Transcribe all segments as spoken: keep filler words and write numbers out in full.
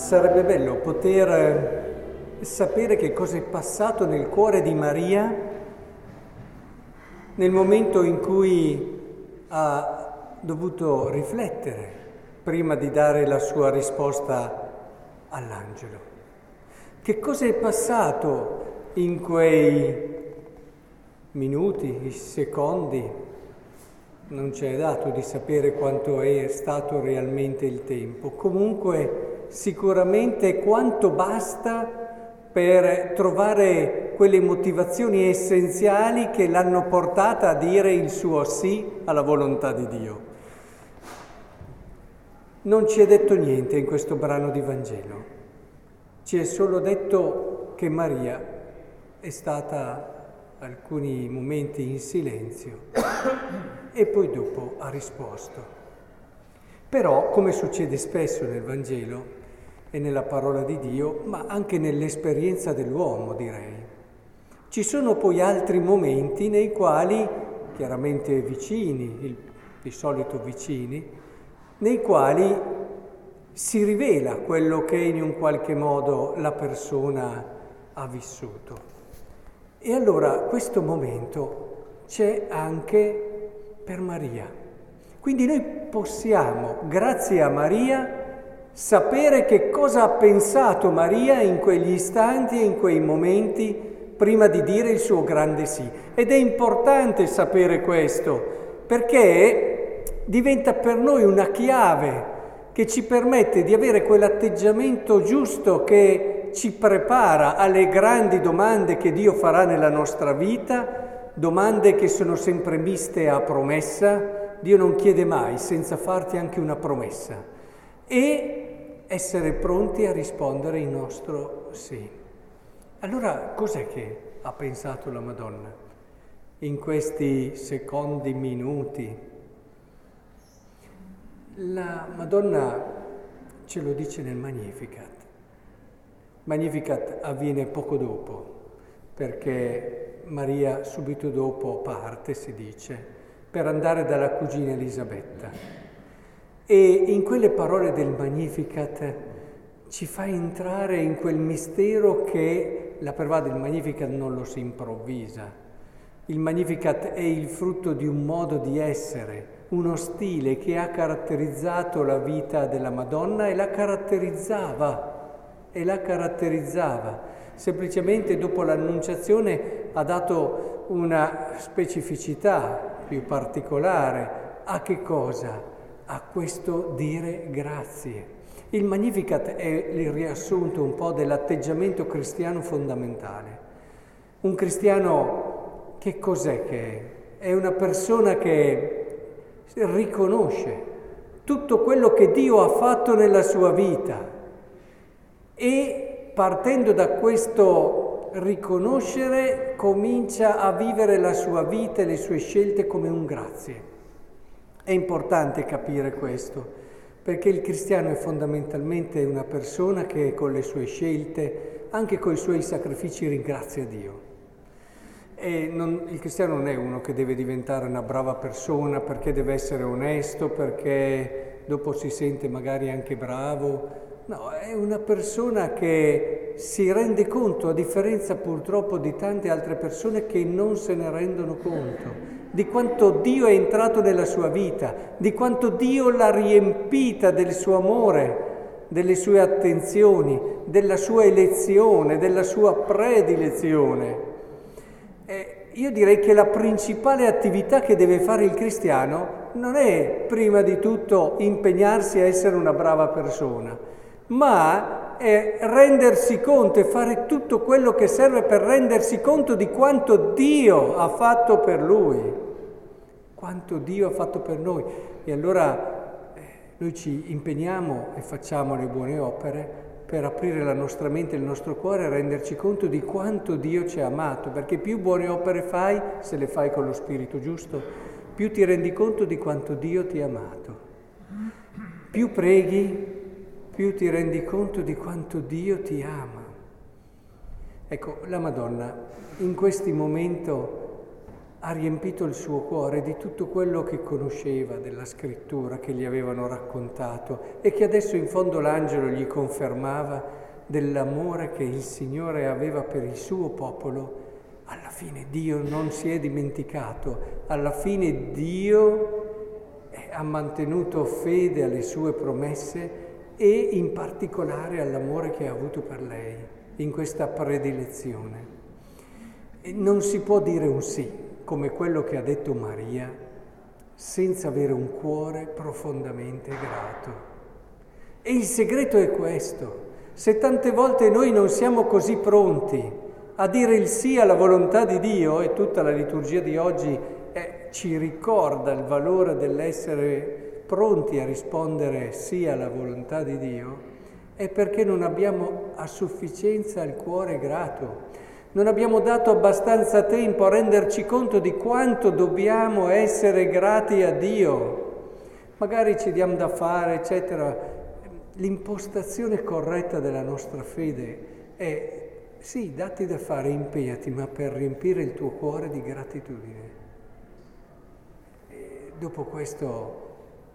sarebbe bello poter sapere che cosa è passato nel cuore di Maria nel momento in cui ha dovuto riflettere prima di dare la sua risposta all'angelo. Che cosa è passato in quei minuti, secondi? Non ci è dato di sapere quanto è stato realmente il tempo. Comunque, sicuramente quanto basta per trovare quelle motivazioni essenziali che l'hanno portata a dire il suo sì alla volontà di Dio. Non ci è detto niente in questo brano di Vangelo. Ci è solo detto che Maria è stata alcuni momenti in silenzio e poi dopo ha risposto. Però, come succede spesso nel Vangelo e nella parola di Dio, ma anche nell'esperienza dell'uomo, direi, ci sono poi altri momenti nei quali, chiaramente vicini, il, di solito vicini, nei quali si rivela quello che in un qualche modo la persona ha vissuto. E allora questo momento c'è anche per Maria. Quindi noi possiamo, grazie a Maria, sapere che cosa ha pensato Maria in quegli istanti e in quei momenti prima di dire il suo grande sì. Ed è importante sapere questo, perché diventa per noi una chiave che ci permette di avere quell'atteggiamento giusto che ci prepara alle grandi domande che Dio farà nella nostra vita, domande che sono sempre miste a promessa. Dio non chiede mai senza farti anche una promessa, e essere pronti a rispondere il nostro sì. Allora, cos'è che ha pensato la Madonna in questi secondi, minuti? La Madonna ce lo dice nel Magnificat. Magnificat avviene poco dopo, perché Maria subito dopo parte, si dice, per andare dalla cugina Elisabetta. E in quelle parole del Magnificat ci fa entrare in quel mistero che la pervada del Magnificat non lo si improvvisa. Il Magnificat è il frutto di un modo di essere, uno stile che ha caratterizzato la vita della Madonna e la caratterizzava, e la caratterizzava. Semplicemente dopo l'Annunciazione ha dato una specificità più particolare. A che cosa? A questo dire grazie. Il Magnificat è il riassunto un po' dell'atteggiamento cristiano fondamentale. Un cristiano che cos'è che è? È una persona che riconosce tutto quello che Dio ha fatto nella sua vita e, partendo da questo riconoscere, comincia a vivere la sua vita e le sue scelte come un grazie. È importante capire questo, perché il cristiano è fondamentalmente una persona che con le sue scelte, anche con i suoi sacrifici, ringrazia Dio. E non, il cristiano non è uno che deve diventare una brava persona perché deve essere onesto, perché dopo si sente magari anche bravo. No, è una persona che si rende conto, a differenza purtroppo di tante altre persone che non se ne rendono conto, di quanto Dio è entrato nella sua vita, di quanto Dio l'ha riempita del suo amore, delle sue attenzioni, della sua elezione, della sua predilezione. Io direi che la principale attività che deve fare il cristiano non è prima di tutto impegnarsi a essere una brava persona, ma è rendersi conto e fare tutto quello che serve per rendersi conto di quanto Dio ha fatto per lui, quanto Dio ha fatto per noi. E allora eh, noi ci impegniamo e facciamo le buone opere per aprire la nostra mente e il nostro cuore e renderci conto di quanto Dio ci ha amato, perché più buone opere fai, se le fai con lo spirito giusto, più ti rendi conto di quanto Dio ti ha amato. Più preghi, più ti rendi conto di quanto Dio ti ama. Ecco, la Madonna in questi momenti ha riempito il suo cuore di tutto quello che conosceva della scrittura che gli avevano raccontato e che adesso in fondo l'angelo gli confermava dell'amore che il Signore aveva per il suo popolo. Alla fine Dio non si è dimenticato, alla fine Dio ha mantenuto fede alle sue promesse e in particolare all'amore che ha avuto per lei in questa predilezione. E non si può dire un sì, come quello che ha detto Maria, senza avere un cuore profondamente grato. E il segreto è questo: se tante volte noi non siamo così pronti a dire il sì alla volontà di Dio, e tutta la liturgia di oggi eh, ci ricorda il valore dell'essere pronti a rispondere sì alla volontà di Dio, è perché non abbiamo a sufficienza il cuore grato. Non abbiamo dato abbastanza tempo a renderci conto di quanto dobbiamo essere grati a Dio. Magari ci diamo da fare, eccetera. L'impostazione corretta della nostra fede è, sì, datti da fare, impegnati, ma per riempire il tuo cuore di gratitudine. E dopo questo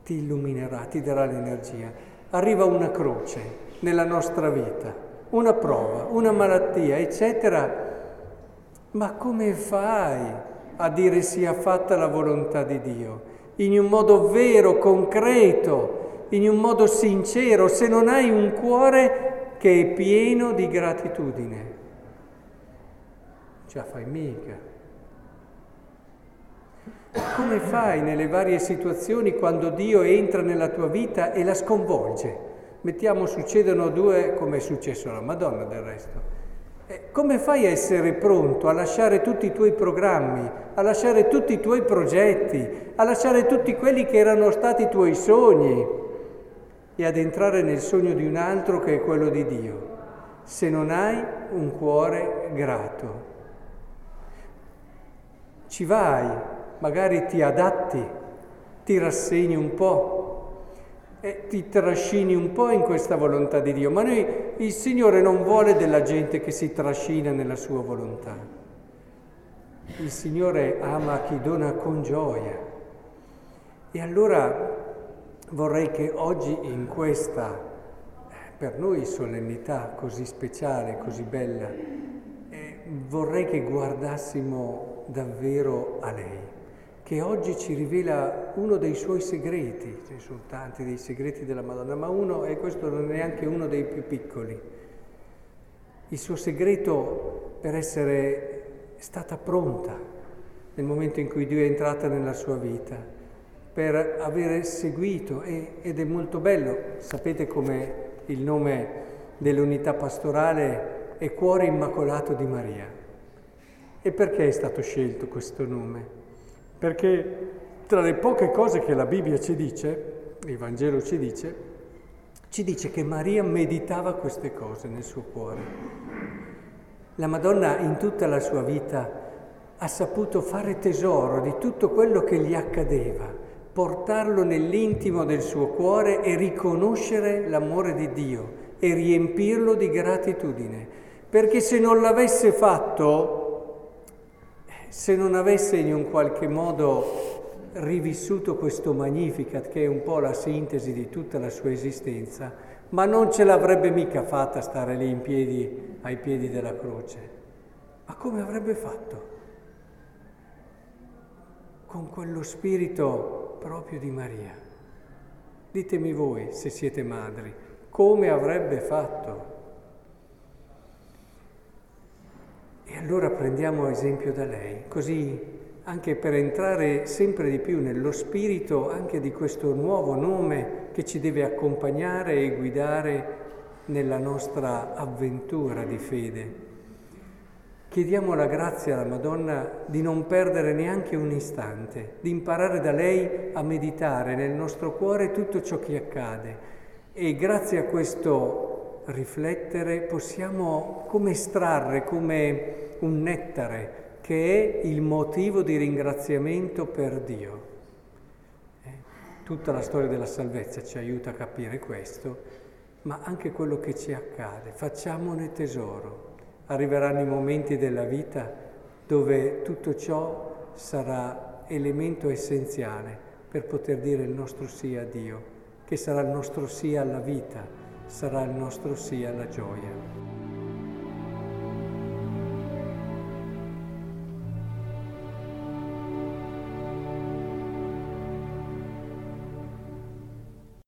ti illuminerà, ti darà l'energia. Arriva una croce nella nostra vita, una prova, una malattia, eccetera. Ma come fai a dire sia fatta la volontà di Dio? In un modo vero, concreto, in un modo sincero, se non hai un cuore che è pieno di gratitudine. Non ce la fai mica. Come fai nelle varie situazioni quando Dio entra nella tua vita e la sconvolge? Mettiamo, succedono due, come è successo alla Madonna del resto. Come fai a essere pronto a lasciare tutti i tuoi programmi, a lasciare tutti i tuoi progetti, a lasciare tutti quelli che erano stati i tuoi sogni e ad entrare nel sogno di un altro che è quello di Dio, se non hai un cuore grato? Ci vai, magari ti adatti, ti rassegni un po', e ti trascini un po' in questa volontà di Dio, ma noi, il Signore non vuole della gente che si trascina nella sua volontà. Il Signore ama chi dona con gioia. E allora vorrei che oggi in questa, per noi, solennità così speciale, così bella, eh, vorrei che guardassimo davvero a lei, che oggi ci rivela uno dei suoi segreti. Ci sono tanti dei segreti della Madonna, ma uno, e questo non è neanche uno dei più piccoli, il suo segreto per essere stata pronta nel momento in cui Dio è entrata nella sua vita, per avere seguito, e, ed è molto bello. Sapete come il nome dell'unità pastorale è Cuore Immacolato di Maria. E perché è stato scelto questo nome? Perché tra le poche cose che la Bibbia ci dice, il Vangelo ci dice, ci dice che Maria meditava queste cose nel suo cuore. La Madonna in tutta la sua vita ha saputo fare tesoro di tutto quello che gli accadeva, portarlo nell'intimo del suo cuore e riconoscere l'amore di Dio e riempirlo di gratitudine. Perché se non l'avesse fatto, se non avesse in un qualche modo rivissuto questo Magnificat, che è un po' la sintesi di tutta la sua esistenza, ma non ce l'avrebbe mica fatta stare lì in piedi, ai piedi della croce. Ma come avrebbe fatto? Con quello spirito proprio di Maria. Ditemi voi, se siete madri, come avrebbe fatto? E allora prendiamo esempio da lei, così anche per entrare sempre di più nello spirito anche di questo nuovo nome che ci deve accompagnare e guidare nella nostra avventura di fede. Chiediamo la grazia alla Madonna di non perdere neanche un istante, di imparare da lei a meditare nel nostro cuore tutto ciò che accade, e grazie a questo riflettere possiamo come estrarre, come un nettare, che è il motivo di ringraziamento per Dio. Eh? Tutta la storia della salvezza ci aiuta a capire questo, ma anche quello che ci accade, facciamone tesoro. Arriveranno i momenti della vita dove tutto ciò sarà elemento essenziale per poter dire il nostro sì a Dio, che sarà il nostro sì alla vita, sarà il nostro sì alla gioia.